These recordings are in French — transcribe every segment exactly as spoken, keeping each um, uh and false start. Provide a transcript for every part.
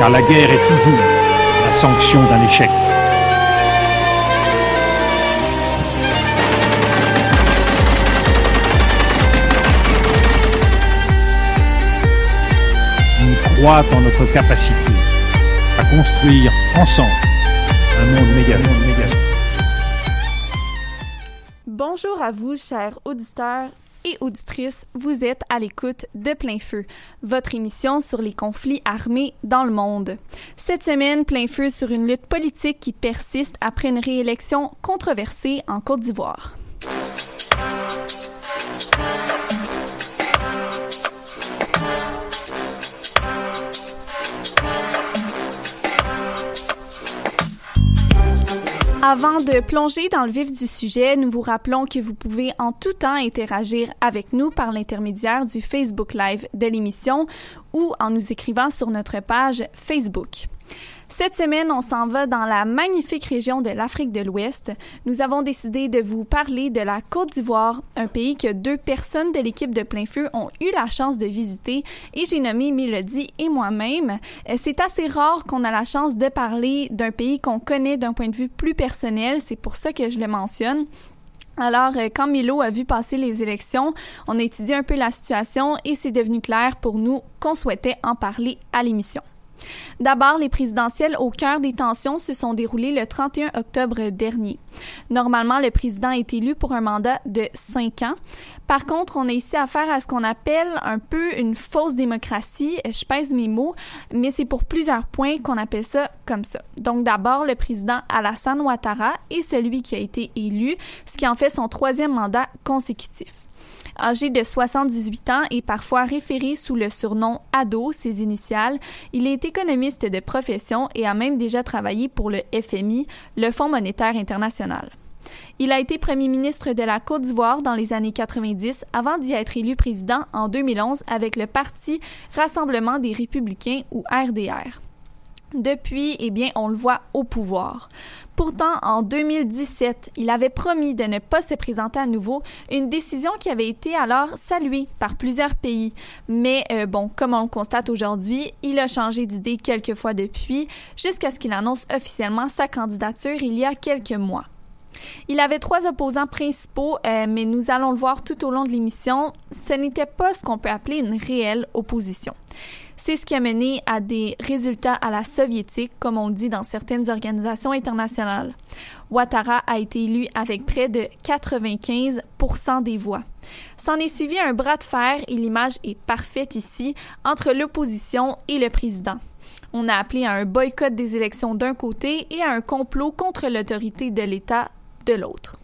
Car la guerre est toujours la sanction d'un échec. On croit en notre capacité à construire ensemble un monde méga, monde méga. Bonjour à vous, chers auditeurs et auditrices, vous êtes à l'écoute de Plein Feu, votre émission sur les conflits armés dans le monde. Cette semaine, Plein Feu sur une lutte politique qui persiste après une réélection controversée en Côte d'Ivoire. Avant de plonger dans le vif du sujet, nous vous rappelons que vous pouvez en tout temps interagir avec nous par l'intermédiaire du Facebook Live de l'émission ou en nous écrivant sur notre page Facebook. Cette semaine, on s'en va dans la magnifique région de l'Afrique de l'Ouest. Nous avons décidé de vous parler de la Côte d'Ivoire, un pays que deux personnes de l'équipe de Plein Feu ont eu la chance de visiter et j'ai nommé Mélodie et moi-même. C'est assez rare qu'on a la chance de parler d'un pays qu'on connaît d'un point de vue plus personnel, c'est pour ça que je le mentionne. Alors, quand Milo a vu passer les élections, on a étudié un peu la situation et c'est devenu clair pour nous qu'on souhaitait en parler à l'émission. D'abord, les présidentielles au cœur des tensions se sont déroulées le trente et un octobre dernier. Normalement, le président est élu pour un mandat de cinq ans. Par contre, on a ici affaire à ce qu'on appelle un peu une fausse démocratie, je pèse mes mots, mais c'est pour plusieurs points qu'on appelle ça comme ça. Donc d'abord, le président Alassane Ouattara est celui qui a été élu, ce qui en fait son troisième mandat consécutif. Âgé de soixante-dix-huit ans et parfois référé sous le surnom Ado, ses initiales, il est économiste de profession et a même déjà travaillé pour le F M I, le Fonds monétaire international. Il a été premier ministre de la Côte d'Ivoire dans les années quatre-vingt-dix avant d'y être élu président en deux mille onze avec le parti Rassemblement des Républicains ou R D R. Depuis, eh bien, on le voit au pouvoir. Pourtant, en deux mille dix-sept, il avait promis de ne pas se présenter à nouveau, une décision qui avait été alors saluée par plusieurs pays. Mais euh, bon, comme on le constate aujourd'hui, il a changé d'idée quelques fois depuis, jusqu'à ce qu'il annonce officiellement sa candidature il y a quelques mois. Il avait trois opposants principaux, euh, mais nous allons le voir tout au long de l'émission, ce n'était pas ce qu'on peut appeler une réelle opposition. C'est ce qui a mené à des résultats à la soviétique, comme on le dit dans certaines organisations internationales. Ouattara a été élu avec près de quatre-vingt-quinze pour cent des voix. S'en est suivi un bras de fer, et l'image est parfaite ici, entre l'opposition et le président. On a appelé à un boycott des élections d'un côté et à un complot contre l'autorité de l'État de l'autre.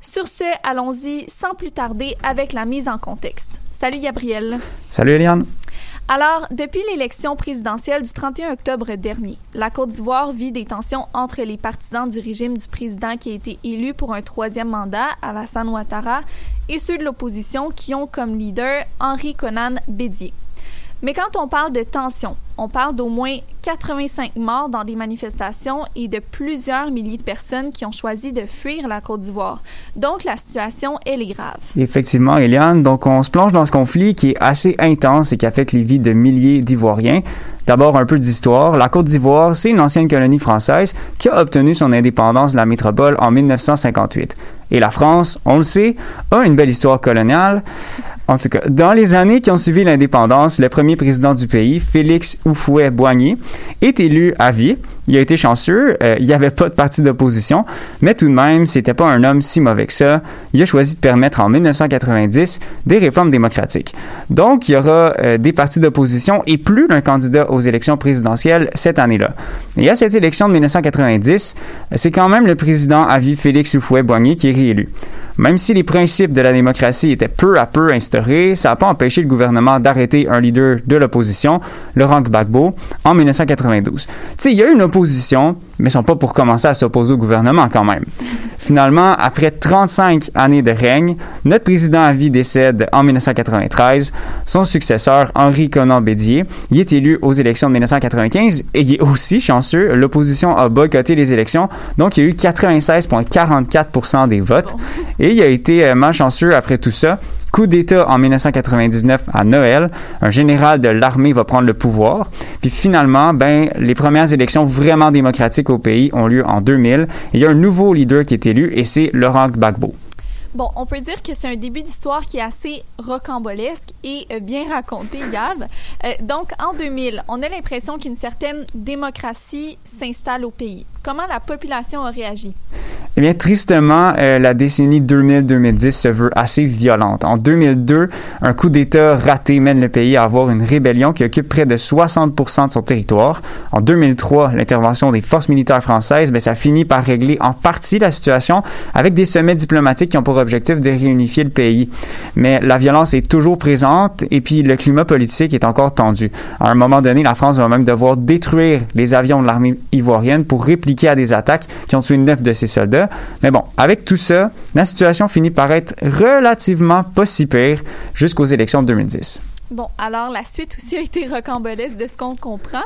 Sur ce, allons-y sans plus tarder avec la mise en contexte. Salut Gabriel. Salut Eliane. Alors, depuis l'élection présidentielle du trente et un octobre dernier, la Côte d'Ivoire vit des tensions entre les partisans du régime du président qui a été élu pour un troisième mandat, Alassane Ouattara, et ceux de l'opposition qui ont comme leader Henri Konan Bédié. Mais quand on parle de tensions, on parle d'au moins quatre-vingt-cinq morts dans des manifestations et de plusieurs milliers de personnes qui ont choisi de fuir la Côte d'Ivoire. Donc, la situation, elle est grave. Effectivement, Eliane. Donc, on se plonge dans ce conflit qui est assez intense et qui affecte les vies de milliers d'Ivoiriens. D'abord, un peu d'histoire. La Côte d'Ivoire, c'est une ancienne colonie française qui a obtenu son indépendance de la métropole en mille neuf cent cinquante-huit. Et la France, on le sait, a une belle histoire coloniale. En tout cas, dans les années qui ont suivi l'indépendance, le premier président du pays, Félix Houphouët-Boigny, est élu à vie. Il a été chanceux, euh, il n'y avait pas de parti d'opposition, mais tout de même, c'était pas un homme si mauvais que ça. Il a choisi de permettre en mille neuf cent quatre-vingt-dix des réformes démocratiques. Donc, il y aura euh, des partis d'opposition et plus d'un candidat aux élections présidentielles cette année-là. Et à cette élection de mille neuf cent quatre-vingt-dix, c'est quand même le président à vie Félix Houphouët-Boigny qui est réélu. Même si les principes de la démocratie étaient peu à peu instaurés, ça n'a pas empêché le gouvernement d'arrêter un leader de l'opposition, Laurent Gbagbo, en mille neuf cent quatre-vingt-douze. Tu sais, il y a une opposition, mais ils sont pas pour commencer à s'opposer au gouvernement quand même. Finalement, après trente-cinq années de règne, notre président à vie décède en mille neuf cent quatre-vingt-treize. Son successeur, Henri Konan Bédié, y est élu aux élections de mille neuf cent quatre-vingt-quinze et il est aussi chanceux. L'opposition a boycotté les élections, donc il y a eu quatre-vingt-seize virgule quarante-quatre pour cent des votes et il a été malchanceux après tout ça. Coup d'État en mille neuf cent quatre-vingt-dix-neuf à Noël, un général de l'armée va prendre le pouvoir. Puis finalement, ben, les premières élections vraiment démocratiques au pays ont lieu en deux mille. Il y a un nouveau leader qui est élu et c'est Laurent Gbagbo. Bon, on peut dire que c'est un début d'histoire qui est assez rocambolesque et euh, bien raconté, Gav. Euh, donc, en deux mille, on a l'impression qu'une certaine démocratie s'installe au pays. Comment la population a réagi? Eh bien, tristement, euh, la décennie deux mille à deux mille dix se veut assez violente. En deux mille deux, un coup d'État raté mène le pays à avoir une rébellion qui occupe près de soixante pour cent de son territoire. En deux mille trois, l'intervention des forces militaires françaises, bien, ça finit par régler en partie la situation avec des sommets diplomatiques qui ont pour objectif de réunifier le pays. Mais la violence est toujours présente et puis le climat politique est encore tendu. À un moment donné, la France va même devoir détruire les avions de l'armée ivoirienne pour répliquer à des attaques qui ont tué neuf de ses soldats. Mais bon, avec tout ça, la situation finit par être relativement pas si pire jusqu'aux élections de deux mille dix. Bon, alors la suite aussi a été rocambolesque de ce qu'on comprend.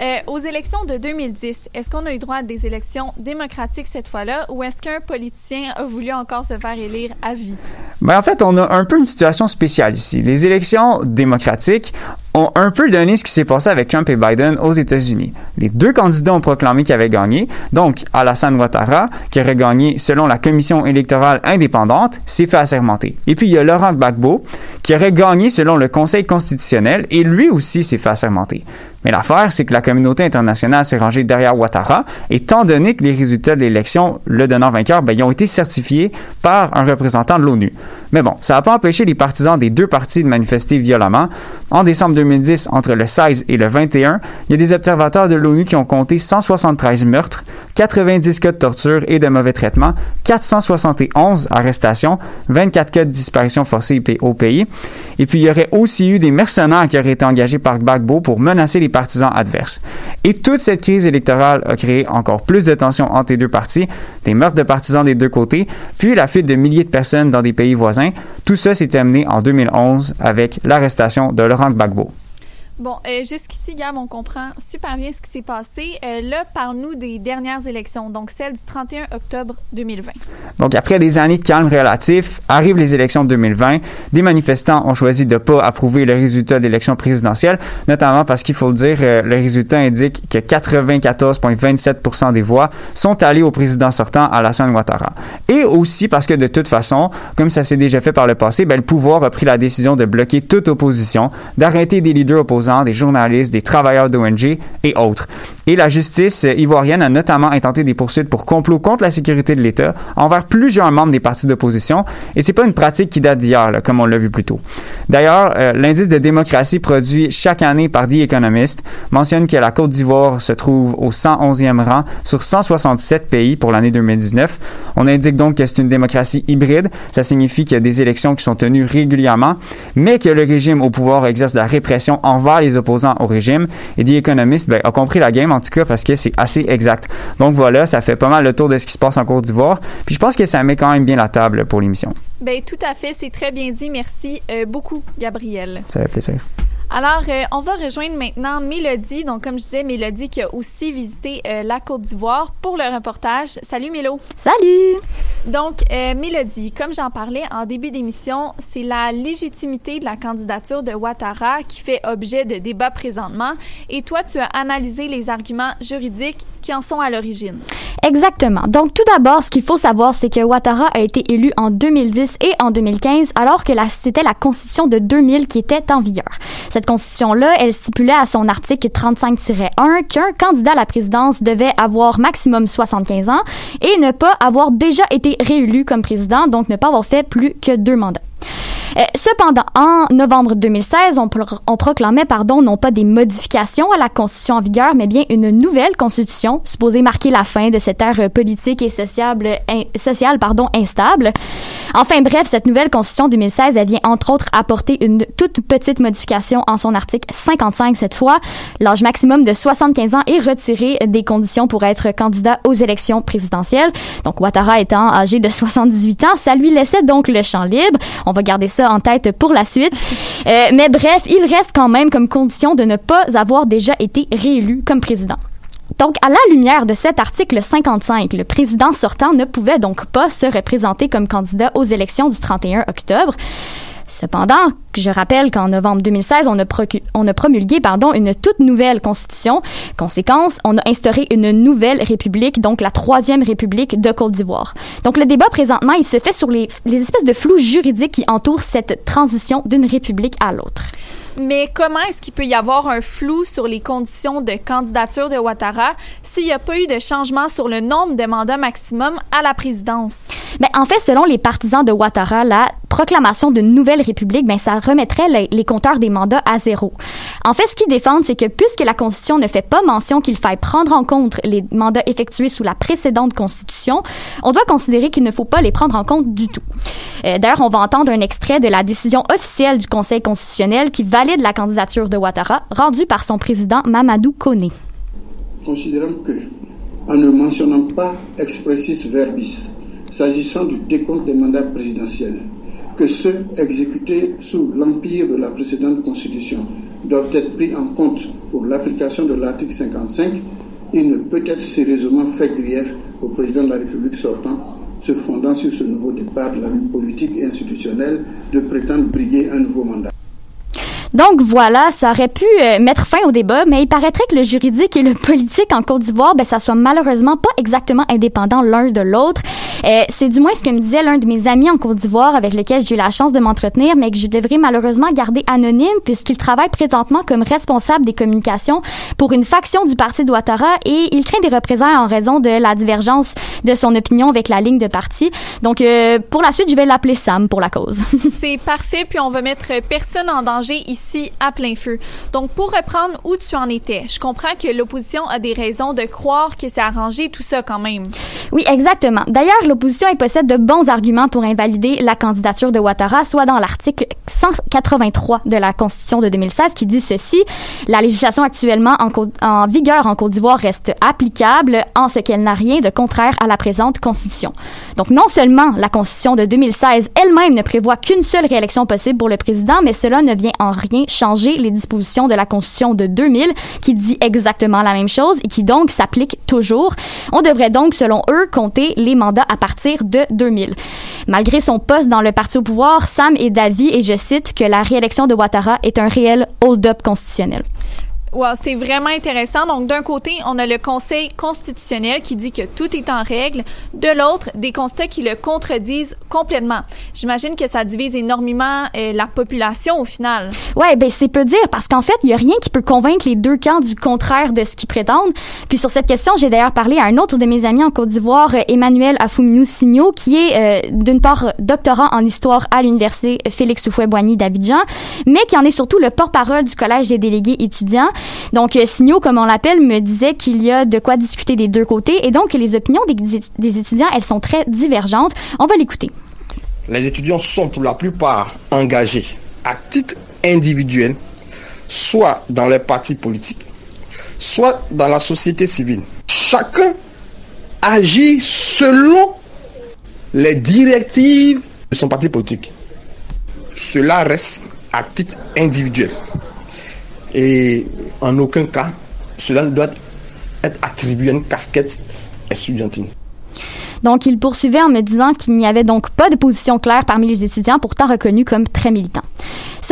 Euh, aux élections de deux mille dix, est-ce qu'on a eu droit à des élections démocratiques cette fois-là ou est-ce qu'un politicien a voulu encore se faire élire à vie? Bien, en fait, on a un peu une situation spéciale ici. Les élections démocratiques ont un peu donné ce qui s'est passé avec Trump et Biden aux États-Unis. Les deux candidats ont proclamé qu'ils avaient gagné. Donc, Alassane Ouattara, qui aurait gagné selon la commission électorale indépendante, s'est fait assermenter. Et puis, il y a Laurent Gbagbo, qui aurait gagné selon le Conseil constitutionnel, et lui aussi s'est fait assermenter. Mais l'affaire, c'est que la communauté internationale s'est rangée derrière Ouattara, étant donné que les résultats de l'élection le donnant vainqueur, ben, ils ont été certifiés par un représentant de l'ONU. Mais bon, ça n'a pas empêché les partisans des deux partis de manifester violemment. En décembre deux mille dix, entre le seize et le vingt et un, il y a des observateurs de l'ONU qui ont compté cent soixante-treize meurtres, quatre-vingt-dix cas de torture et de mauvais traitements, quatre cent soixante et onze arrestations, vingt-quatre cas de disparition forcée au pays. Et puis, il y aurait aussi eu des mercenaires qui auraient été engagés par Gbagbo pour menacer les partisans adverses. Et toute cette crise électorale a créé encore plus de tensions entre les deux partis, des meurtres de partisans des deux côtés, puis la fuite de milliers de personnes dans des pays voisins. Tout ça s'est terminé en deux mille onze avec l'arrestation de Laurent Gbagbo. Bon, euh, jusqu'ici, Gab, on comprend super bien ce qui s'est passé. Euh, là, parle-nous des dernières élections, donc celles du trente et un octobre deux mille vingt. Donc, après des années de calme relatif, arrivent les élections de deux mille vingt. Des manifestants ont choisi de ne pas approuver le résultat de l'élection présidentielle, notamment parce qu'il faut le dire, euh, le résultat indique que quatre-vingt-quatorze virgule vingt-sept pour cent des voix sont allées au président sortant, Alassane Ouattara. Et aussi parce que, de toute façon, comme ça s'est déjà fait par le passé, ben, le pouvoir a pris la décision de bloquer toute opposition, d'arrêter des leaders opposants, des journalistes, des travailleurs d'O N G et autres. Et la justice ivoirienne a notamment intenté des poursuites pour complot contre la sécurité de l'État envers plusieurs membres des partis d'opposition, et c'est pas une pratique qui date d'hier, là, comme on l'a vu plus tôt. D'ailleurs, euh, l'indice de démocratie produit chaque année par The Economist mentionne que la Côte d'Ivoire se trouve au cent onzième rang sur cent soixante-sept pays pour l'année deux mille dix-neuf. On indique donc que c'est une démocratie hybride, ça signifie qu'il y a des élections qui sont tenues régulièrement, mais que le régime au pouvoir exerce de la répression envers les opposants au régime, et The Economist ben, a compris la game, en tout cas, parce que c'est assez exact. Donc voilà, ça fait pas mal le tour de ce qui se passe en Côte d'Ivoire, puis je pense que ça met quand même bien la table pour l'émission. Bien, tout à fait, c'est très bien dit. Merci euh, beaucoup, Gabriel. Ça fait plaisir. Alors, euh, on va rejoindre maintenant Mélodie. Donc, comme je disais, Mélodie qui a aussi visité euh, la Côte d'Ivoire pour le reportage. Salut, Mélo. Salut. Donc, euh, Mélodie, comme j'en parlais en début d'émission, c'est la légitimité de la candidature de Ouattara qui fait objet de débat présentement. Et toi, tu as analysé les arguments juridiques qui en sont à l'origine. Exactement. Donc, tout d'abord, ce qu'il faut savoir, c'est que Ouattara a été élu en deux mille dix et en deux mille quinze, alors que la, c'était la Constitution de deux mille qui était en vigueur. Cette Constitution-là, elle stipulait à son article trente-cinq tiret un qu'un candidat à la présidence devait avoir maximum soixante-quinze ans et ne pas avoir déjà été réélu comme président, donc ne pas avoir fait plus que deux mandats. Cependant, en novembre deux mille seize, on, pro- on proclamait, pardon, non pas des modifications à la Constitution en vigueur, mais bien une nouvelle Constitution, supposée marquer la fin de cette ère politique et sociable, in- sociale pardon, instable. Enfin bref, cette nouvelle Constitution deux mille seize, elle vient entre autres apporter une toute petite modification en son article cinquante-cinq cette fois. L'âge maximum de soixante-quinze ans est retiré des conditions pour être candidat aux élections présidentielles. Donc Ouattara étant âgé de soixante-dix-huit ans, ça lui laissait donc le champ libre. On va garder ça en tête pour la suite. Euh, mais bref, il reste quand même comme condition de ne pas avoir déjà été réélu comme président. Donc, à la lumière de cet article cinquante-cinq, le président sortant ne pouvait donc pas se représenter comme candidat aux élections du trente et un octobre. Cependant, je rappelle qu'en novembre deux mille seize, on a, procu- on a promulgué pardon, une toute nouvelle constitution. Conséquence, on a instauré une nouvelle république, donc la troisième république de Côte d'Ivoire. Donc le débat présentement, il se fait sur les, les espèces de flous juridiques qui entourent cette transition d'une république à l'autre. Mais comment est-ce qu'il peut y avoir un flou sur les conditions de candidature de Ouattara s'il n'y a pas eu de changement sur le nombre de mandats maximum à la présidence? Bien, en fait, selon les partisans de Ouattara, la proclamation d'une nouvelle république, bien, ça remettrait les, les compteurs des mandats à zéro. En fait, ce qu'ils défendent, c'est que puisque la Constitution ne fait pas mention qu'il faille prendre en compte les mandats effectués sous la précédente Constitution, on doit considérer qu'il ne faut pas les prendre en compte du tout. Euh, d'ailleurs, on va entendre un extrait de la décision officielle du Conseil constitutionnel qui va de la candidature de Ouattara, rendue par son président Mamadou Kone. Considérons que, en ne mentionnant pas expressis verbis, s'agissant du décompte des mandats présidentiels, que ceux exécutés sous l'empire de la précédente Constitution doivent être pris en compte pour l'application de l'article cinquante-cinq, il ne peut être sérieusement fait grief au président de la République sortant, se fondant sur ce nouveau départ de la vie politique et institutionnelle, de prétendre briguer un nouveau mandat. Donc voilà, ça aurait pu euh, mettre fin au débat, mais il paraîtrait que le juridique et le politique en Côte d'Ivoire, ben ça soit malheureusement pas exactement indépendant l'un de l'autre. Euh, c'est du moins ce que me disait l'un de mes amis en Côte d'Ivoire avec lequel j'ai eu la chance de m'entretenir, mais que je devrais malheureusement garder anonyme puisqu'il travaille présentement comme responsable des communications pour une faction du parti d'Ouattara et il craint des représailles en raison de la divergence de son opinion avec la ligne de parti. Donc euh, pour la suite, je vais l'appeler Sam pour la cause. C'est parfait, puis on va mettre personne en danger ici. Ici, à plein feu. Donc, pour reprendre où tu en étais, je comprends que l'opposition a des raisons de croire que c'est arrangé tout ça quand même. Oui, exactement. D'ailleurs, l'opposition elle possède de bons arguments pour invalider la candidature de Ouattara, soit dans l'article cent quatre-vingt-trois de la Constitution de deux mille seize qui dit ceci: la législation actuellement en, co- en vigueur en Côte d'Ivoire reste applicable en ce qu'elle n'a rien de contraire à la présente Constitution. Donc, non seulement la Constitution de deux mille seize elle-même ne prévoit qu'une seule réélection possible pour le président, mais cela ne vient en rien changer les dispositions de la Constitution de deux mille qui dit exactement la même chose et qui donc s'applique toujours. On devrait donc, selon eux, compter les mandats à partir de deux mille. Malgré son poste dans le parti au pouvoir, Sam est d'avis, et je cite, que la réélection de Ouattara est un réel hold-up constitutionnel. Wow, c'est vraiment intéressant. Donc, d'un côté, on a le Conseil constitutionnel qui dit que tout est en règle. De l'autre, des constats qui le contredisent complètement. J'imagine que ça divise énormément euh, la population au final. Ouais, ben c'est peu dire parce qu'en fait, il y a rien qui peut convaincre les deux camps du contraire de ce qu'ils prétendent. Puis sur cette question, j'ai d'ailleurs parlé à un autre de mes amis en Côte d'Ivoire, Emmanuel Afounou Signo, qui est euh, d'une part doctorant en histoire à l'université Félix Houphouët-Boigny d'Abidjan, mais qui en est surtout le porte-parole du Collège des délégués étudiants. Donc, Signo, comme on l'appelle, me disait qu'il y a de quoi discuter des deux côtés et donc les opinions des, des étudiants, elles sont très divergentes. On va l'écouter. Les étudiants sont pour la plupart engagés à titre individuel, soit dans les partis politiques, soit dans la société civile. Chacun agit selon les directives de son parti politique. Cela reste à titre individuel. Et en aucun cas, cela ne doit être attribué à une casquette estudiantine. Donc, il poursuivait en me disant qu'il n'y avait donc pas de position claire parmi les étudiants, pourtant reconnus comme très militants.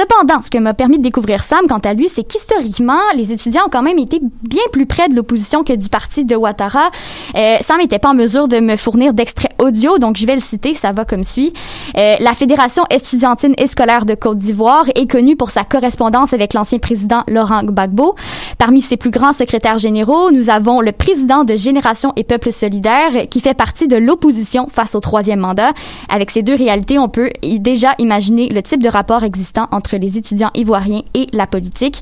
Cependant, ce que m'a permis de découvrir Sam, quant à lui, c'est qu'historiquement, les étudiants ont quand même été bien plus près de l'opposition que du parti de Ouattara. Euh, Sam n'était pas en mesure de me fournir d'extraits audio, donc je vais le citer, ça va comme suit. Euh, la Fédération estudiantine et scolaire de Côte d'Ivoire est connue pour sa correspondance avec l'ancien président Laurent Gbagbo. Parmi ses plus grands secrétaires généraux, nous avons le président de Génération et Peuple solidaire qui fait partie de l'opposition face au troisième mandat. Avec ces deux réalités, on peut déjà imaginer le type de rapport existant entre les étudiants ivoiriens et la politique.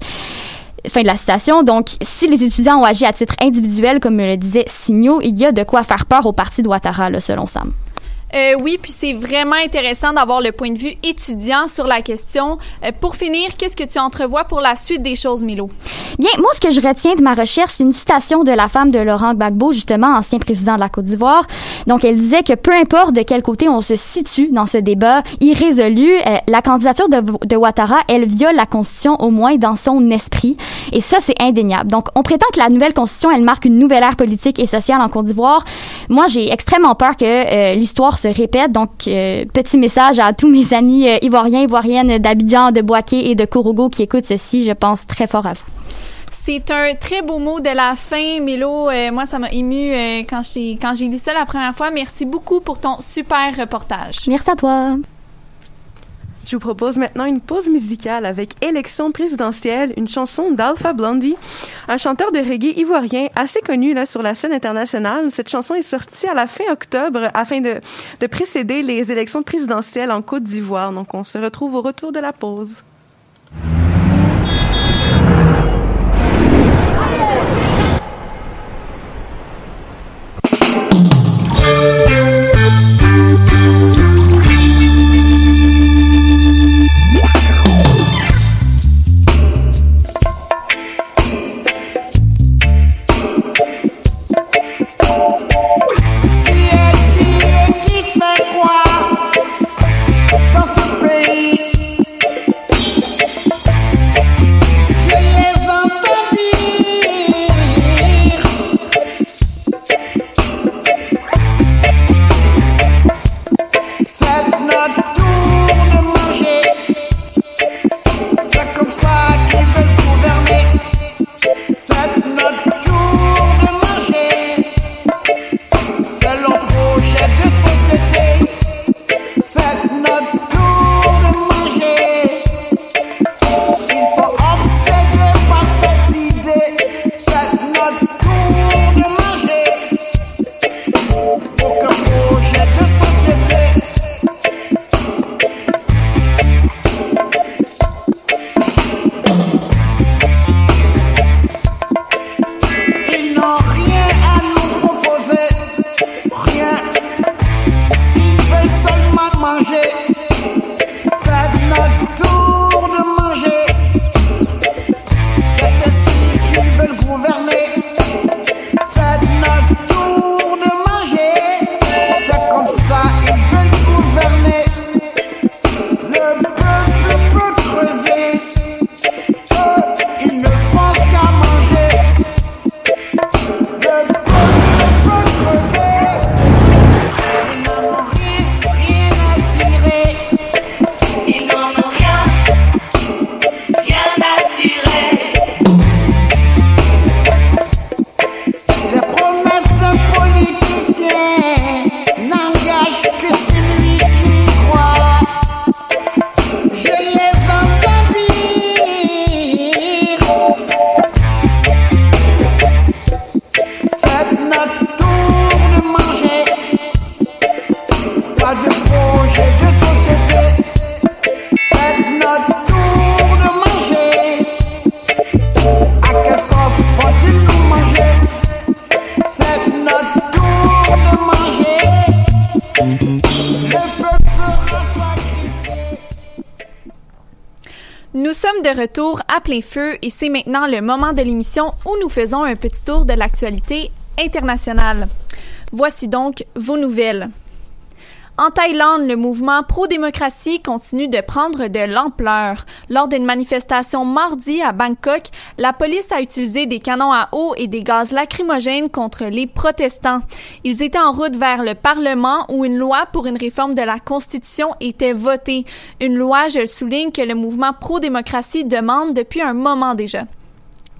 Fin de la citation. Donc, si les étudiants ont agi à titre individuel, comme me le disait Signo, il y a de quoi faire peur au parti de Ouattara, là, selon Sam. Euh, oui, puis c'est vraiment intéressant d'avoir le point de vue étudiant sur la question. Euh, pour finir, qu'est-ce que tu entrevois pour la suite des choses, Milo? Bien, moi, ce que je retiens de ma recherche, c'est une citation de la femme de Laurent Gbagbo, justement, ancien président de la Côte d'Ivoire. Donc, elle disait que peu importe de quel côté on se situe dans ce débat irrésolu, euh, la candidature de, de Ouattara, elle viole la Constitution, au moins dans son esprit. Et ça, c'est indéniable. Donc, on prétend que la nouvelle Constitution, elle marque une nouvelle ère politique et sociale en Côte d'Ivoire. Moi, j'ai extrêmement peur que euh, l'histoire se répète. Donc, euh, petit message à tous mes amis euh, ivoiriens, ivoiriennes d'Abidjan, de Boaké et de Kourougo qui écoutent ceci. Je pense très fort à vous. C'est un très beau mot de la fin, Milo. Euh, moi, ça m'a émue euh, quand j'ai, quand j'ai lu ça la première fois. Merci beaucoup pour ton super reportage. Merci à toi. Je vous propose maintenant une pause musicale avec Élection présidentielle, une chanson d'Alpha Blondy, un chanteur de reggae ivoirien assez connu là, sur la scène internationale. Cette chanson est sortie à la fin octobre afin de, de précéder les élections présidentielles en Côte d'Ivoire. Donc, on se retrouve au retour de la pause. Retour à Plein Feu et c'est maintenant le moment de l'émission où nous faisons un petit tour de l'actualité internationale. Voici donc vos nouvelles. En Thaïlande, le mouvement pro-démocratie continue de prendre de l'ampleur. Lors d'une manifestation mardi à Bangkok, la police a utilisé des canons à eau et des gaz lacrymogènes contre les protestants. Ils étaient en route vers le Parlement où une loi pour une réforme de la Constitution était votée. Une loi, je le souligne, que le mouvement pro-démocratie demande depuis un moment déjà.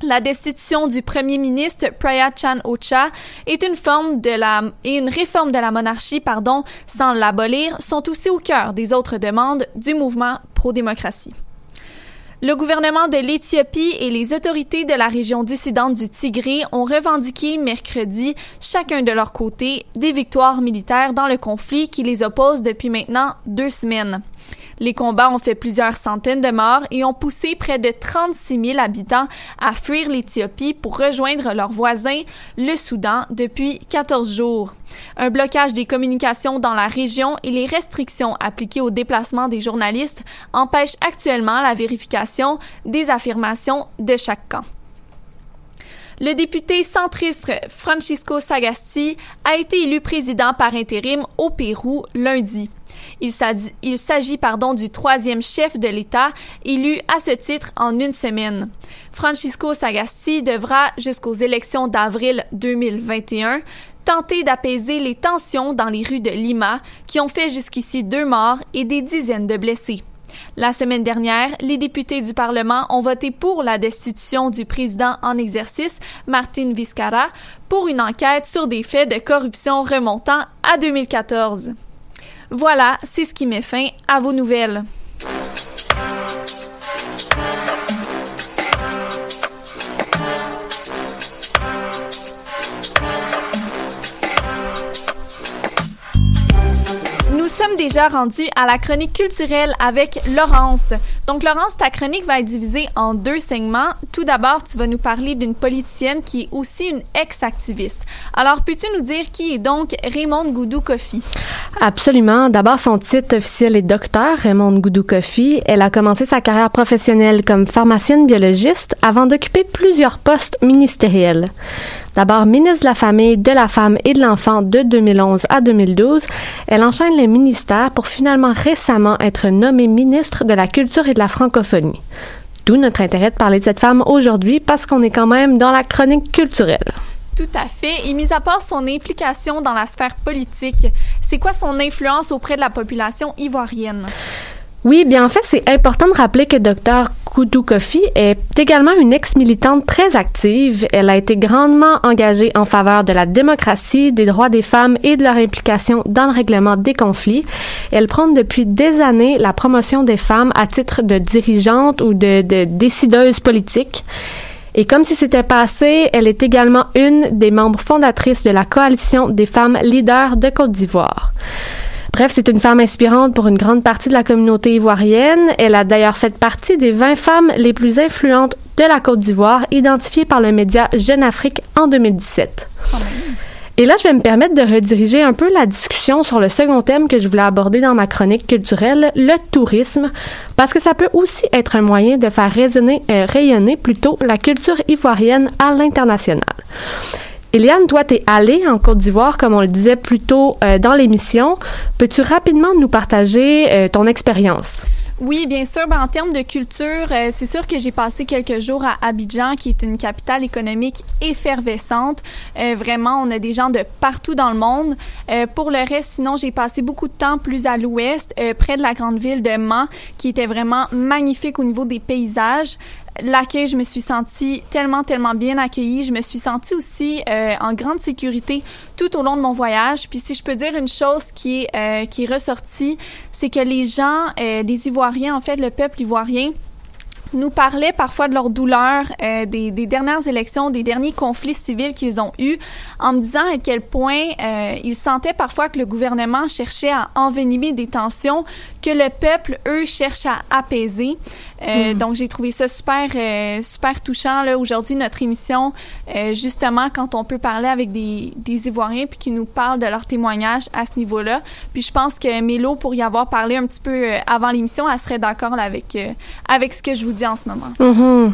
La destitution du premier ministre Praya Chan-Ocha est une forme de la, et une réforme de la monarchie, pardon, sans l'abolir, sont aussi au cœur des autres demandes du mouvement pro-démocratie. Le gouvernement de l'Éthiopie et les autorités de la région dissidente du Tigré ont revendiqué mercredi, chacun de leur côté, des victoires militaires dans le conflit qui les oppose depuis maintenant deux semaines. Les combats ont fait plusieurs centaines de morts et ont poussé près de trente-six mille habitants à fuir l'Éthiopie pour rejoindre leurs voisins, le Soudan, depuis quatorze jours. Un blocage des communications dans la région et les restrictions appliquées au déplacement des journalistes empêchent actuellement la vérification des affirmations de chaque camp. Le député centriste Francisco Sagasti a été élu président par intérim au Pérou lundi. Il s'agit, il s'agit pardon, du troisième chef de l'État élu à ce titre en une semaine. Francisco Sagasti devra, jusqu'aux élections d'avril deux mille vingt et un, tenter d'apaiser les tensions dans les rues de Lima qui ont fait jusqu'ici deux morts et des dizaines de blessés. La semaine dernière, les députés du Parlement ont voté pour la destitution du président en exercice, Martin Vizcarra, pour une enquête sur des faits de corruption remontant à deux mille quatorze. Voilà, c'est ce qui met fin à vos nouvelles. Nous sommes déjà rendus à la chronique culturelle avec Laurence. Donc, Laurence, ta chronique va être divisée en deux segments. Tout d'abord, tu vas nous parler d'une politicienne qui est aussi une ex-activiste. Alors, peux-tu nous dire qui est donc Raymonde Goudou Koffi? Absolument. D'abord, son titre officiel est docteur Raymonde Goudou Koffi. Elle a commencé sa carrière professionnelle comme pharmacienne biologiste avant d'occuper plusieurs postes ministériels. D'abord ministre de la Famille, de la Femme et de l'Enfant de deux mille onze à deux mille douze, elle enchaîne les ministères pour finalement récemment être nommée ministre de la Culture et de la Francophonie. D'où notre intérêt de parler de cette femme aujourd'hui parce qu'on est quand même dans la chronique culturelle. Tout à fait. Et mis à part son implication dans la sphère politique, c'est quoi son influence auprès de la population ivoirienne? Oui, bien en fait, c'est important de rappeler que Dr Goudou Koffi est également une ex-militante très active. Elle a été grandement engagée en faveur de la démocratie, des droits des femmes et de leur implication dans le règlement des conflits. Elle prône depuis des années la promotion des femmes à titre de dirigeante ou de, de décideuse politique. Et comme si c'était pas assez, elle est également une des membres fondatrices de la Coalition des femmes leaders de Côte d'Ivoire. Bref, c'est une femme inspirante pour une grande partie de la communauté ivoirienne. Elle a d'ailleurs fait partie des vingt femmes les plus influentes de la Côte d'Ivoire, identifiées par le média Jeune Afrique en deux mille dix-sept. Et là, je vais me permettre de rediriger un peu la discussion sur le second thème que je voulais aborder dans ma chronique culturelle, le tourisme, parce que ça peut aussi être un moyen de faire résonner, euh, rayonner plutôt la culture ivoirienne à l'international. Eliane, toi, t'es allée en Côte d'Ivoire, comme on le disait plus tôt euh, dans l'émission. Peux-tu rapidement nous partager euh, ton expérience? Oui, bien sûr. Ben, en termes de culture, euh, c'est sûr que j'ai passé quelques jours à Abidjan, qui est une capitale économique effervescente. Euh, vraiment, on a des gens de partout dans le monde. Euh, pour le reste, sinon, j'ai passé beaucoup de temps plus à l'ouest, euh, près de la grande ville de Man, qui était vraiment magnifique au niveau des paysages. L'accueil, je me suis sentie tellement, tellement bien accueillie. Je me suis sentie aussi euh, en grande sécurité tout au long de mon voyage. Puis si je peux dire une chose qui est, euh, qui est ressortie, c'est que les gens, euh, les Ivoiriens, en fait, le peuple ivoirien, nous parlaient parfois de leur douleur, euh, des, des dernières élections, des derniers conflits civils qu'ils ont eus, en me disant à quel point euh, ils sentaient parfois que le gouvernement cherchait à envenimer des tensions que le peuple, eux, cherche à apaiser. Euh, mmh. Donc, j'ai trouvé ça super, euh, super touchant. Là, aujourd'hui, notre émission, euh, justement, quand on peut parler avec des, des Ivoiriens puis qui nous parlent de leurs témoignages à ce niveau-là. Puis, je pense que Mélo, pour y avoir parlé un petit peu avant l'émission, elle serait d'accord là, avec, euh, avec ce que je vous dis en ce moment. Mmh.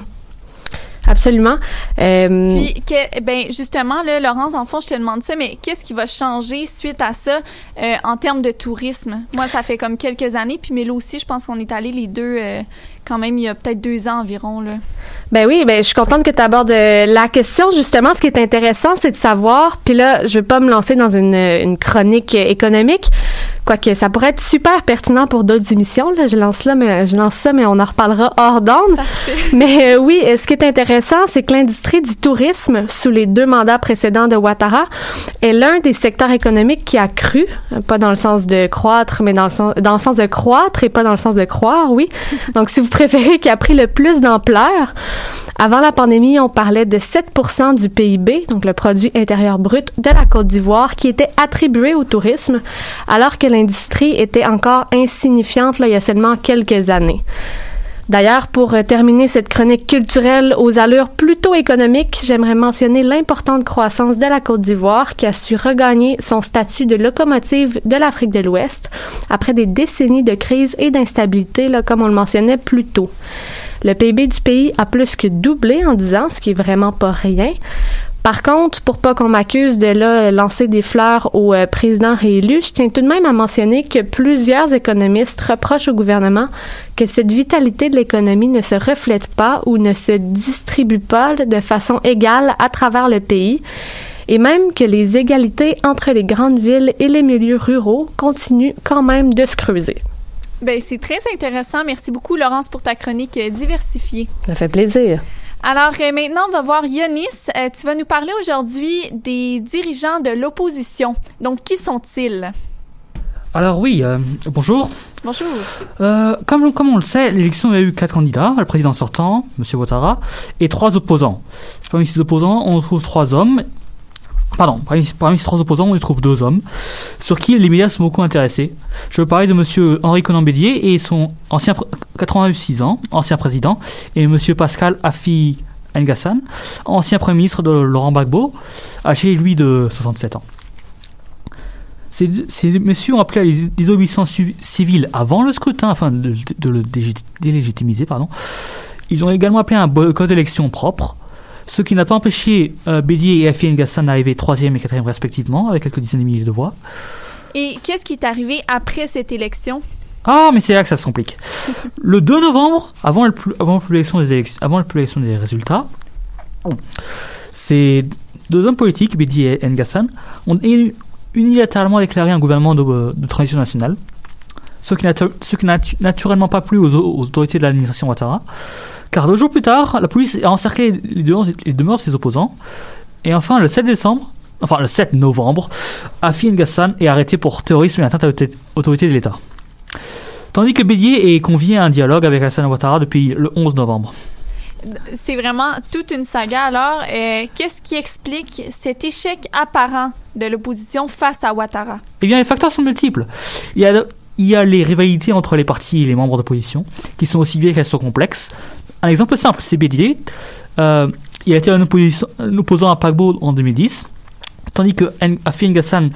Absolument. Euh, Puis, que, ben, justement, là, Laurence, en fond, je te demande ça, mais qu'est-ce qui va changer suite à ça euh, en termes de tourisme? Moi, ça fait comme quelques années, puis Mélo aussi, je pense qu'on est allés les deux... Euh, quand même, il y a peut-être deux ans environ, là. Ben oui, ben je suis contente que tu abordes euh, la question. Justement, ce qui est intéressant, c'est de savoir, puis là, je vais pas me lancer dans une, une chronique économique, quoique ça pourrait être super pertinent pour d'autres émissions, là. Je lance là, mais je lance ça, mais on en reparlera hors d'onde. Mais euh, oui, ce qui est intéressant, c'est que l'industrie du tourisme, sous les deux mandats précédents de Ouattara, est l'un des secteurs économiques qui a cru, pas dans le sens de croître, mais dans le sens, dans le sens de croître et pas dans le sens de croire, oui. Donc, si vous préféré qui a pris le plus d'ampleur. Avant la pandémie, on parlait de sept pour cent du P I B, donc le produit intérieur brut de la Côte d'Ivoire, qui était attribué au tourisme, alors que l'industrie était encore insignifiante là, il y a seulement quelques années. D'ailleurs, pour terminer cette chronique culturelle aux allures plutôt économiques, j'aimerais mentionner l'importante croissance de la Côte d'Ivoire qui a su regagner son statut de locomotive de l'Afrique de l'Ouest après des décennies de crise et d'instabilité, là, comme on le mentionnait plus tôt. Le P I B du pays a plus que doublé en dix ans, ce qui est vraiment pas rien. Par contre, pour pas qu'on m'accuse de là, lancer des fleurs au euh, président réélu, je tiens tout de même à mentionner que plusieurs économistes reprochent au gouvernement que cette vitalité de l'économie ne se reflète pas ou ne se distribue pas de façon égale à travers le pays, et même que les égalités entre les grandes villes et les milieux ruraux continuent quand même de se creuser. Bien, c'est très intéressant. Merci beaucoup, Laurence, pour ta chronique diversifiée. Ça fait plaisir. Alors euh, maintenant, on va voir Yonis. Euh, tu vas nous parler aujourd'hui des dirigeants de l'opposition. Donc, qui sont-ils? Alors oui, euh, bonjour. Bonjour. Euh, comme, comme on le sait, l'élection a eu quatre candidats, le président sortant, M. Ouattara, et trois opposants. Parmi ces opposants, on trouve trois hommes. Pardon, parmi, parmi ces trois opposants, on y trouve deux hommes, sur qui les médias sont beaucoup intéressés. Je veux parler de M. Henri Konan Bédié et son ancien, quatre-vingt-six ans, ancien président, et M. Pascal Affi N'Guessan, ancien premier ministre de Laurent Gbagbo, âgé lui de soixante-sept ans. Ces, ces messieurs ont appelé à des désobéissances civiles avant le scrutin, afin de, de le délégitimiser, pardon. Ils ont également appelé à un boycott d'élections propre. Ce qui n'a pas empêché euh, Bédié et Affi N'Guessan d'arriver troisième et quatrième respectivement, avec quelques dizaines de milliers de voix. Et qu'est-ce qui est arrivé après cette élection? Ah, mais c'est là que ça se complique. Le deux novembre, avant, le, avant, l'élection des élections, avant la publication des résultats, ces deux hommes politiques, Bédié et N'Guessan, ont unilatéralement déclaré un gouvernement de, de transition nationale, ce qui n'a natu, naturellement pas plu aux, aux autorités de l'administration Ouattara. Car deux jours plus tard, la police a encerclé les demeures, les demeures de ses opposants. Et enfin, le sept décembre, enfin le sept novembre, Affi N'Guessan est arrêté pour terrorisme et atteinte à l'autorité de l'État. Tandis que Bédié est convié à un dialogue avec Alassane Ouattara depuis le onze novembre. C'est vraiment toute une saga. Alors, euh, qu'est-ce qui explique cet échec apparent de l'opposition face à Ouattara? Eh bien, les facteurs sont multiples. Il y a, il y a les rivalités entre les partis et les membres de l'opposition, qui sont aussi vieilles qu'elles sont complexes. Un exemple simple, c'est Bédié. Euh, il a été un, un opposant à Gbagbo en deux mille dix, tandis que Affi N'Guessan,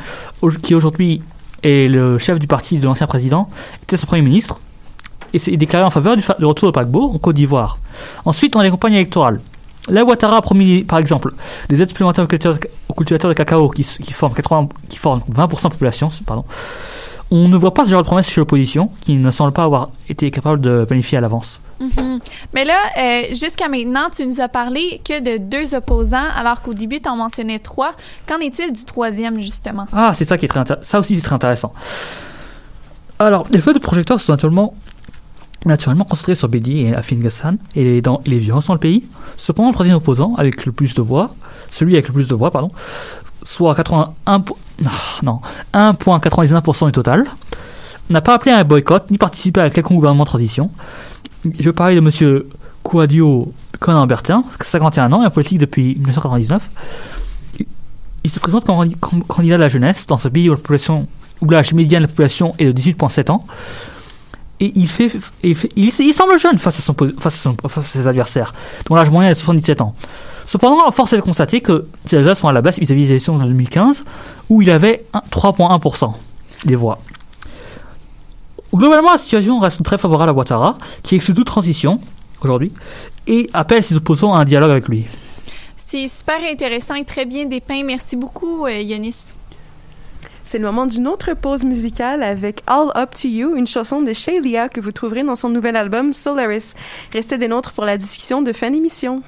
qui aujourd'hui est le chef du parti de l'ancien président, était son premier ministre et s'est déclaré en faveur du, fa- du retour de Gbagbo en Côte d'Ivoire. Ensuite, on a les campagnes électorales. Là, Ouattara a promis, par exemple, des aides supplémentaires aux cultivateurs de cacao qui, qui, forment, quatre-vingts, qui forment vingt pour cent de la population. Pardon. On ne voit pas ce genre de promesses chez l'opposition, qui ne semble pas avoir été capable de planifier à l'avance. Mm-hmm. Mais là, euh, jusqu'à maintenant, tu nous as parlé que de deux opposants, alors qu'au début, tu en mentionnais trois. Qu'en est-il du troisième, justement? Ah, c'est ça qui est très intéressant. Ça aussi, c'est très intéressant. Alors, les feux de projecteurs sont naturellement, naturellement concentrés sur Bédié et Affi N'Guessan et les, dans, et les violences dans le pays. Cependant, le troisième opposant, avec le plus de voix, celui avec le plus de voix, pardon, soit quatre-vingt-un pour cent, non, un virgule quatre-vingt-dix-neuf pour cent du total, n'a pas appelé à un boycott ni participé à quelconque gouvernement de transition. Je parlais de M. Kouadio Konan Bertin, cinquante et un ans, et un politique depuis dix-neuf cent quatre-vingt-dix-neuf. Il se présente comme candidat de la jeunesse dans ce pays où, la population, où l'âge médian de la population est de dix-huit virgule sept ans. Et il, fait, il, fait, il, il semble jeune face à, son, face, à son, face à ses adversaires, dont l'âge moyen est de soixante-dix-sept ans. Cependant, force est de constater que ces résultats sont à la baisse vis-à-vis des élections en deux mille quinze, où il avait trois virgule un pour cent des voix. Globalement, la situation reste très favorable à Ouattara, qui exclut toute transition, aujourd'hui, et appelle ses opposants à un dialogue avec lui. C'est super intéressant et très bien dépeint. Merci beaucoup, euh, Yonis. C'est le moment d'une autre pause musicale avec All Up To You, une chanson de Shailia que vous trouverez dans son nouvel album Solaris. Restez des nôtres pour la discussion de fin d'émission.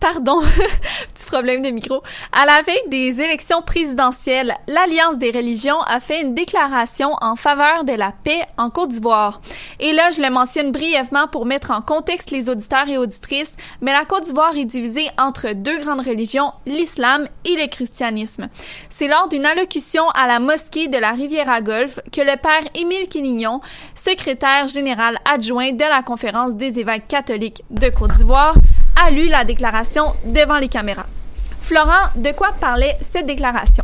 Pardon, petit problème de micro. À la veille des élections présidentielles, l'Alliance des religions a fait une déclaration en faveur de la paix en Côte d'Ivoire. Et là, je le mentionne brièvement pour mettre en contexte les auditeurs et auditrices, mais la Côte d'Ivoire est divisée entre deux grandes religions, l'islam et le christianisme. C'est lors d'une allocution à la mosquée de la Riviera Golfe que le père Émile Quinignon, secrétaire général adjoint de la Conférence des évêques catholiques de Côte d'Ivoire, a lu la déclaration devant les caméras. Florent, de quoi parlait cette déclaration?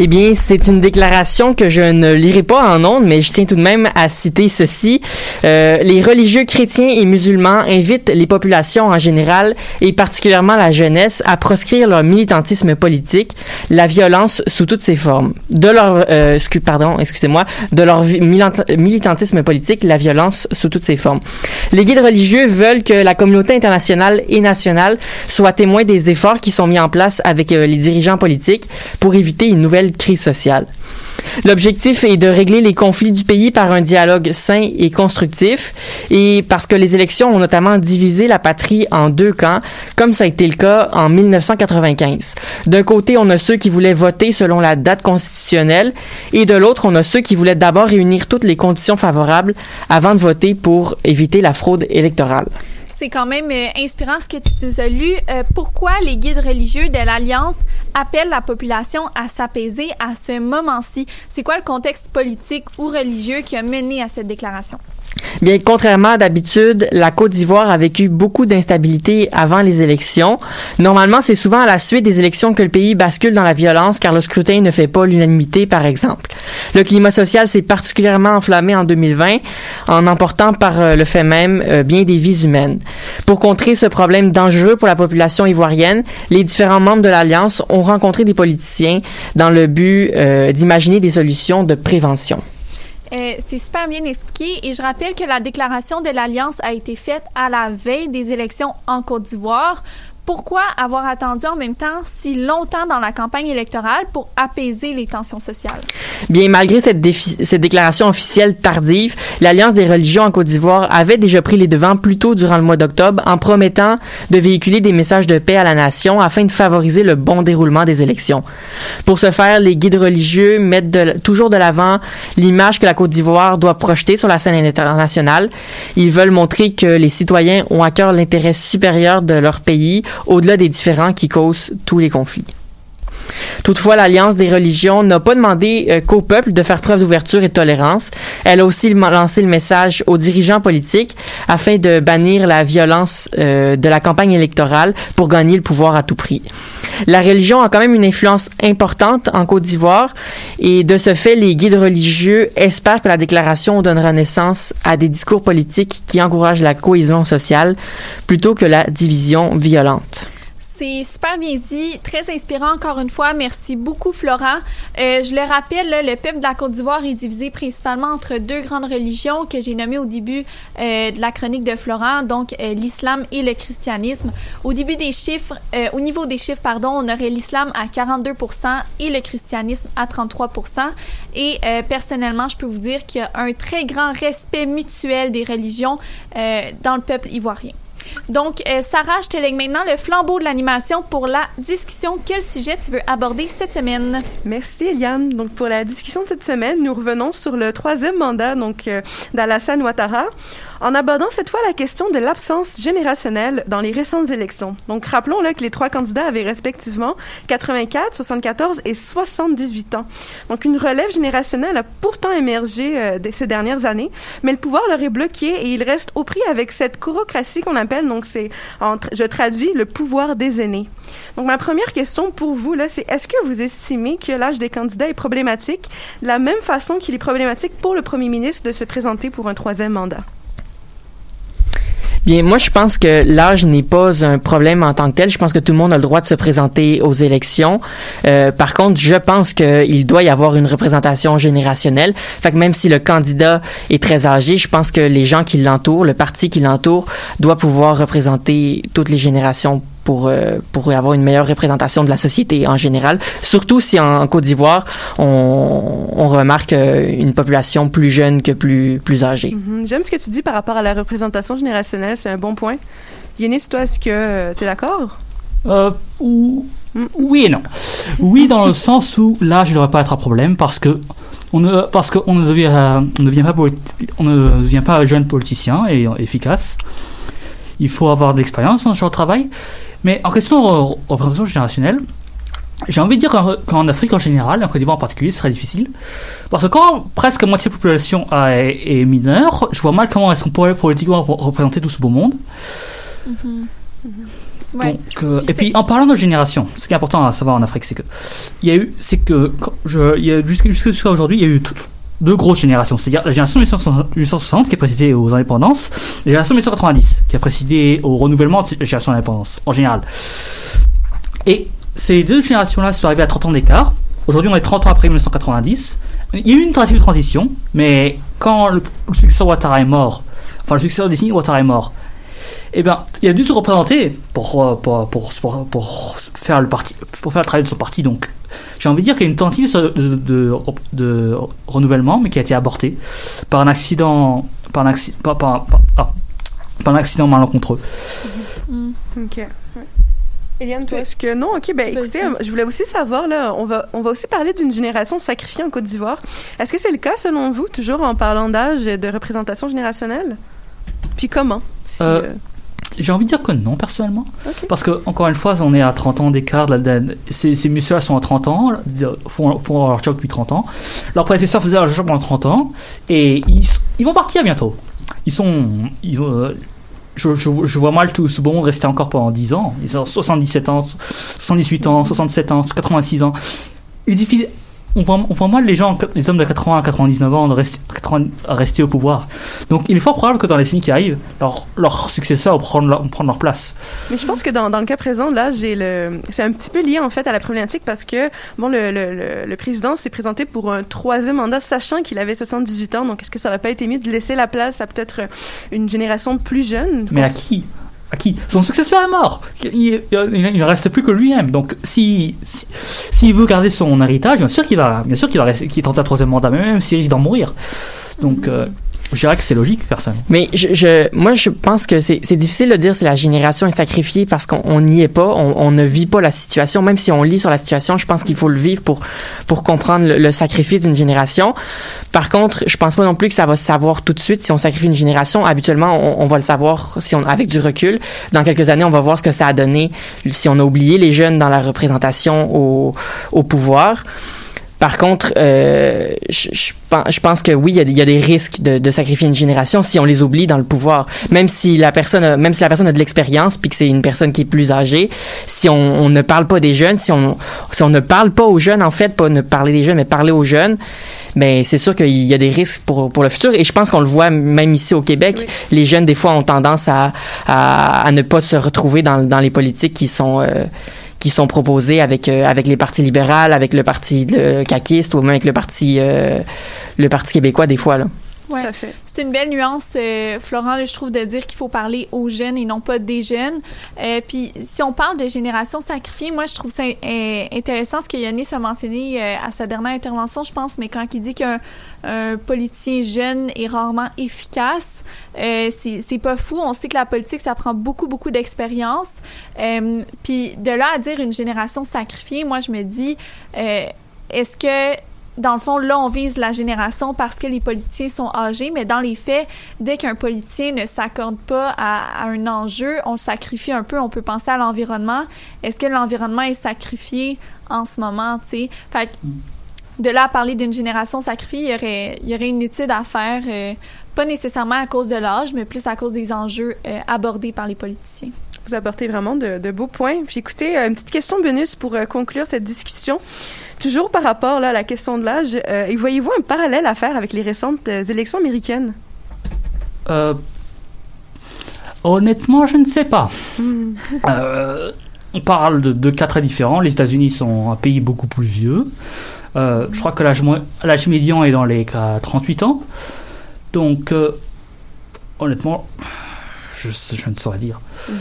Eh bien, c'est une déclaration que je ne lirai pas en ondes, mais je tiens tout de même à citer ceci. Euh, les religieux chrétiens et musulmans invitent les populations en général, et particulièrement la jeunesse, à proscrire leur militantisme politique, la violence sous toutes ses formes. De leur, euh, excuse, pardon, excusez-moi, de leur militantisme politique, la violence sous toutes ses formes. Les guides religieux veulent que la communauté internationale et nationale soit témoin des efforts qui sont mis en place avec euh, les dirigeants politiques pour éviter une nouvelle crise sociale. L'objectif est de régler les conflits du pays par un dialogue sain et constructif, et parce que les élections ont notamment divisé la patrie en deux camps, comme ça a été le cas en dix-neuf cent quatre-vingt-quinze. D'un côté, on a ceux qui voulaient voter selon la date constitutionnelle, et de l'autre, on a ceux qui voulaient d'abord réunir toutes les conditions favorables avant de voter pour éviter la fraude électorale. c'est quand même euh, inspirant ce que tu nous as lu. Euh, pourquoi les guides religieux de l'Alliance appellent la population à s'apaiser à ce moment-ci? C'est quoi le contexte politique ou religieux qui a mené à cette déclaration? Bien, contrairement à d'habitude, la Côte d'Ivoire a vécu beaucoup d'instabilité avant les élections. Normalement, c'est souvent à la suite des élections que le pays bascule dans la violence car le scrutin ne fait pas l'unanimité, par exemple. Le climat social s'est particulièrement enflammé en deux mille vingt en emportant par euh, le fait même euh, bien des vies humaines. Pour contrer ce problème dangereux pour la population ivoirienne, les différents membres de l'Alliance ont rencontré des politiciens dans le but euh, d'imaginer des solutions de prévention. Euh, c'est super bien expliqué et je rappelle que la déclaration de l'Alliance a été faite à la veille des élections en Côte d'Ivoire. Pourquoi avoir attendu en même temps si longtemps dans la campagne électorale pour apaiser les tensions sociales? Bien, malgré cette, défi- cette déclaration officielle tardive, l'Alliance des religions en Côte d'Ivoire avait déjà pris les devants plus tôt durant le mois d'octobre en promettant de véhiculer des messages de paix à la nation afin de favoriser le bon déroulement des élections. Pour ce faire, les guides religieux mettent de, toujours de l'avant l'image que la Côte d'Ivoire doit projeter sur la scène internationale. Ils veulent montrer que les citoyens ont à cœur l'intérêt supérieur de leur pays, au-delà des différends qui causent tous les conflits. Toutefois, l'Alliance des religions n'a pas demandé euh, qu'au peuple de faire preuve d'ouverture et de tolérance. Elle a aussi lancé le message aux dirigeants politiques afin de bannir la violence euh, de la campagne électorale pour gagner le pouvoir à tout prix. La religion a quand même une influence importante en Côte d'Ivoire et de ce fait, les guides religieux espèrent que la déclaration donnera naissance à des discours politiques qui encouragent la cohésion sociale plutôt que la division violente. C'est super bien dit, très inspirant encore une fois. Merci beaucoup, Florent. Euh, je le rappelle, là, le peuple de la Côte d'Ivoire est divisé principalement entre deux grandes religions que j'ai nommées au début euh, de la chronique de Florent, donc euh, l'islam et le christianisme. Au début des chiffres, euh, au niveau des chiffres, pardon, on aurait l'islam à quarante-deux pour cent et le christianisme à trente-trois pour cent. Et euh, personnellement, je peux vous dire qu'il y a un très grand respect mutuel des religions euh, dans le peuple ivoirien. Donc, euh, Sarah, je te lègue maintenant le flambeau de l'animation pour la discussion. Quel sujet tu veux aborder cette semaine? Merci, Eliane. Donc, pour la discussion de cette semaine, nous revenons sur le troisième mandat donc, euh, d'Alassane Ouattara, en abordant cette fois la question de l'absence générationnelle dans les récentes élections. Donc, rappelons là, que les trois candidats avaient respectivement quatre-vingt-quatre, soixante-quatorze et soixante-dix-huit ans. Donc, une relève générationnelle a pourtant émergé euh, ces dernières années, mais le pouvoir leur est bloqué et ils restent au prix avec cette courocratie qu'on appelle, donc c'est, entre, je traduis, le pouvoir des aînés. Donc, ma première question pour vous, là, c'est est-ce que vous estimez que l'âge des candidats est problématique de la même façon qu'il est problématique pour le premier ministre de se présenter pour un troisième mandat? Bien, moi, je pense que l'âge n'est pas un problème en tant que tel. Je pense que tout le monde a le droit de se présenter aux élections. Euh, par contre, je pense qu'il doit y avoir une représentation générationnelle. Fait que même si le candidat est très âgé, je pense que les gens qui l'entourent, le parti qui l'entoure, doit pouvoir représenter toutes les générations pour euh, pour avoir une meilleure représentation de la société en général. Surtout si en, en Côte d'Ivoire, on, on remarque euh, une population plus jeune que plus plus âgée. Mm-hmm. J'aime ce que tu dis par rapport à la représentation générationnelle, c'est un bon point. Yannis, toi, est-ce que euh, tu es d'accord? Euh, ou, oui et non. Oui, dans le sens où l'âge ne devrait pas être un problème parce que on ne parce qu'on ne devient on ne devient pas on ne devient pas jeune politicien et efficace. Il faut avoir de l'expérience dans ce genre de travail. Mais en question de représentation générationnelle, j'ai envie de dire qu'en, qu'en Afrique en général, en Côte d'Ivoire en particulier, c'est très difficile. Parce que quand presque la moitié de la population est, est mineure, je vois mal comment est-ce qu'on pourrait politiquement représenter tout ce beau monde. Mm-hmm. Mm-hmm. Ouais. Donc, euh, et puis en parlant de génération, ce qui est important à savoir en Afrique, c'est que il y a eu, c'est que je, il y a, jusqu'à, jusqu'à aujourd'hui, il y a eu tout, deux grosses générations, c'est-à-dire la génération mille huit cent soixante qui a précédé aux indépendances, la génération mille neuf cent quatre-vingt-dix qui a précédé au renouvellement de la génération d'indépendance en général. Et ces deux générations-là sont arrivées à trente ans d'écart. Aujourd'hui, on est trente ans après mille neuf cent quatre-vingt-dix. Il y a eu une tentative de transition, mais quand le, le successeur Ouattara est mort, enfin le successeur désigné Ouattara est mort, eh bien, il a dû se représenter pour, pour, pour, pour, pour, faire le parti, pour faire le travail de son parti. Donc, j'ai envie de dire qu'il y a une tentative de, de, de, de renouvellement, mais qui a été abortée par un accident, par un, acci, par, par, par, ah, par un accident malencontreux. Mm-hmm. Mm. Ok. Ouais. Eliane, toi, est-ce que non? Ok, ben écoutez, euh, je voulais aussi savoir, là, on va, on va aussi parler d'une génération sacrifiée en Côte d'Ivoire. Est-ce que c'est le cas, selon vous, toujours en parlant d'âge et de représentation générationnelle? Puis comment? Si, euh, euh... J'ai envie de dire que non, personnellement. Okay. Parce que, encore une fois, on est à trente ans d'écart. De la, de, ces, ces messieurs-là sont à trente ans, font, font leur choc depuis trente ans. Leurs prédécesseurs faisaient leur choc pendant trente ans. Et ils, ils vont partir bientôt. Ils sont... Ils, euh, je, je, je vois mal tout ce bon monde rester encore pendant dix ans. Ils ont soixante-dix-sept ans, soixante-dix-huit ans, soixante-sept ans, quatre-vingt-six ans. Il est difficile... On voit, on voit mal les gens, les hommes de quatre-vingts à quatre-vingt-dix-neuf ans, à rester au pouvoir. Donc il est fort probable que dans les signes qui arrivent, leurs leur successeurs vont prendre, leur, prendre leur place. Mais je pense que dans, dans le cas présent, là, j'ai le, c'est un petit peu lié en fait à la problématique parce que bon, le, le, le, le président s'est présenté pour un troisième mandat, sachant qu'il avait soixante-dix-huit ans. Donc est-ce que ça n'aurait pas été mieux de laisser la place à peut-être une génération plus jeune? Mais à qui? À qui? Son successeur est mort. Il ne reste plus que lui-même. Donc, s'il si, si veut garder son héritage, bien sûr qu'il va, bien sûr qu'il va rester, qu'il tente un troisième mandat, mais même s'il risque d'en mourir. Donc, euh, je dirais que c'est logique, personne. Mais je, je, moi, je pense que c'est, c'est difficile de dire si la génération est sacrifiée parce qu'on n'y est pas, on, on ne vit pas la situation. Même si on lit sur la situation, je pense qu'il faut le vivre pour, pour comprendre le, le sacrifice d'une génération. Par contre, je pense pas non plus que ça va se savoir tout de suite si on sacrifie une génération. Habituellement, on, on va le savoir si on, avec du recul. Dans quelques années, on va voir ce que ça a donné si on a oublié les jeunes dans la représentation au, au pouvoir. Par contre, euh, je, je, pense, je pense que oui, il y a, il y a des risques de, de sacrifier une génération si on les oublie dans le pouvoir. Même si la personne, a, même si la personne a de l'expérience, puis que c'est une personne qui est plus âgée, si on, on ne parle pas des jeunes, si on, si on ne parle pas aux jeunes, en fait, pas ne parler des jeunes, mais parler aux jeunes, ben c'est sûr qu'il y a des risques pour pour le futur. Et je pense qu'on le voit même ici au Québec, oui. Les jeunes des fois ont tendance à à, à ne pas se retrouver dans dans les politiques qui sont euh, qui sont proposés avec euh, avec les partis libéraux, avec le parti le caquiste ou même avec le parti euh, le parti québécois des fois là. Ouais. Tout à fait. C'est une belle nuance, euh, Florent, je trouve, de dire qu'il faut parler aux jeunes et non pas des jeunes. Euh, puis, si on parle de génération sacrifiée, moi, je trouve ça euh, intéressant ce que Yannis a mentionné euh, à sa dernière intervention, je pense, mais quand il dit qu'un un politicien jeune est rarement efficace, euh, c'est, c'est pas fou. On sait que la politique, ça prend beaucoup, beaucoup d'expérience. Euh, puis, de là à dire une génération sacrifiée, moi, je me dis, euh, est-ce que... Dans le fond, là, on vise la génération parce que les politiciens sont âgés, mais dans les faits, dès qu'un politicien ne s'accorde pas à, à un enjeu, on le sacrifie un peu, on peut penser à l'environnement. Est-ce que l'environnement est sacrifié en ce moment, tu sais? Fait que de là à parler d'une génération sacrifiée, il y aurait, il y aurait une étude à faire, euh, pas nécessairement à cause de l'âge, mais plus à cause des enjeux euh, abordés par les politiciens. Vous apportez vraiment de, de beaux points. Puis écoutez, une petite question bonus pour euh, conclure cette discussion. Toujours par rapport là, à la question de l'âge, euh, voyez-vous un parallèle à faire avec les récentes euh, élections américaines? Euh, honnêtement, je ne sais pas. Mm. euh, on parle de, de cas très différents. Les États-Unis sont un pays beaucoup plus vieux. Euh, mm. Je crois que l'âge, l'âge médian est dans les trente-huit ans. Donc, euh, honnêtement, je, je ne saurais dire. Mm.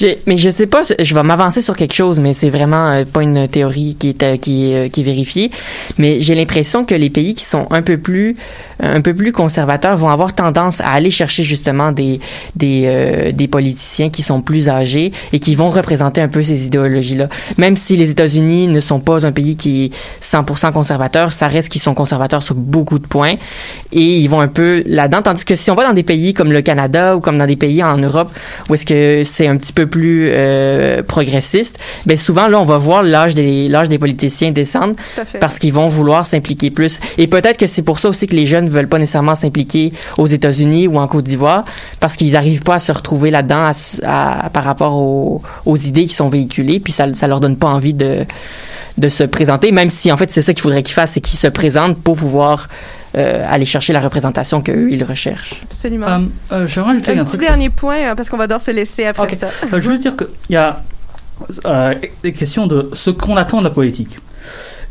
Je, mais je sais pas, je vais m'avancer sur quelque chose, mais c'est vraiment euh, pas une théorie qui est euh, qui, euh, qui est vérifiée. Mais j'ai l'impression que les pays qui sont un peu plus un peu plus conservateurs vont avoir tendance à aller chercher justement des des euh, des politiciens qui sont plus âgés et qui vont représenter un peu ces idéologies-là. Même si les États-Unis ne sont pas un pays qui est cent pour cent conservateur, ça reste qu'ils sont conservateurs sur beaucoup de points et ils vont un peu là-dedans. Tandis que si on va dans des pays comme le Canada ou comme dans des pays en Europe où est-ce que c'est un petit peu plus euh, progressiste, ben souvent là on va voir l'âge des l'âge des politiciens descendre parce qu'ils vont vouloir s'impliquer plus et peut-être que c'est pour ça aussi que les jeunes veulent pas nécessairement s'impliquer aux États-Unis ou en Côte d'Ivoire parce qu'ils arrivent pas à se retrouver là-dedans à, à, par rapport aux, aux idées qui sont véhiculées puis ça ça leur donne pas envie de de se présenter même si en fait c'est ça qu'il faudrait qu'ils fassent c'est qu'ils se présentent pour pouvoir Euh, aller chercher la représentation qu'eux, ils recherchent. Absolument. Euh, euh, j'aimerais ajouter un, un petit truc dernier ça... point, parce qu'on va devoir se laisser après okay. ça. Euh, je veux dire qu'il y a euh, des questions de ce qu'on attend de la politique.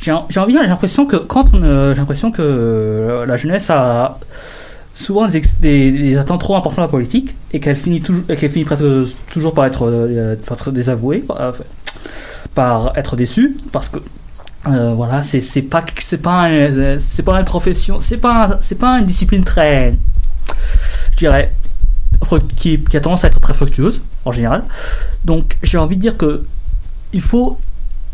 J'ai, j'ai envie, j'ai l'impression que, quand on, euh, j'ai l'impression que euh, la jeunesse a souvent des, des, des attentes trop importantes à la politique et qu'elle finit, toujours, qu'elle finit presque toujours par être, euh, par être désavouée, par, euh, par être déçue, parce que Euh, voilà, c'est c'est pas c'est pas un, c'est pas une profession, c'est pas c'est pas une discipline très, je dirais, qui, qui a tendance à être très fructueuse en général. Donc j'ai envie de dire que il faut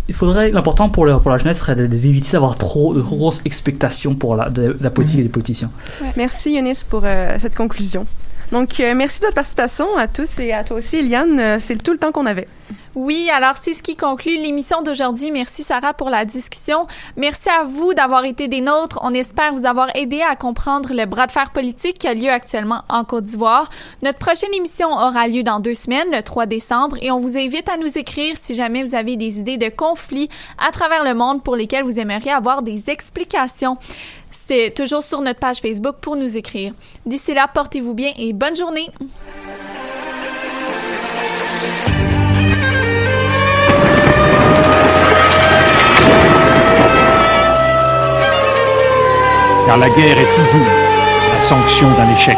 il faudrait l'important pour le, pour la jeunesse serait d'éviter d'avoir trop de grosses expectations pour la de, de la politique mmh. et des politiciens. Ouais. Merci Yannis pour euh, cette conclusion. Donc, euh, merci de votre participation à tous et à toi aussi, Eliane. C'est tout le temps qu'on avait. Oui, alors c'est ce qui conclut l'émission d'aujourd'hui. Merci Sarah pour la discussion. Merci à vous d'avoir été des nôtres. On espère vous avoir aidé à comprendre le bras de fer politique qui a lieu actuellement en Côte d'Ivoire. Notre prochaine émission aura lieu dans deux semaines, le trois décembre, et on vous invite à nous écrire si jamais vous avez des idées de conflits à travers le monde pour lesquels vous aimeriez avoir des explications. C'est toujours sur notre page Facebook pour nous écrire. D'ici là, portez-vous bien et bonne journée! Car la guerre est toujours la sanction d'un échec.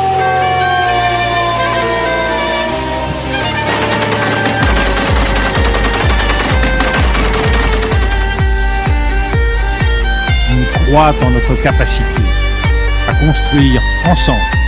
On croit en notre capacité à construire ensemble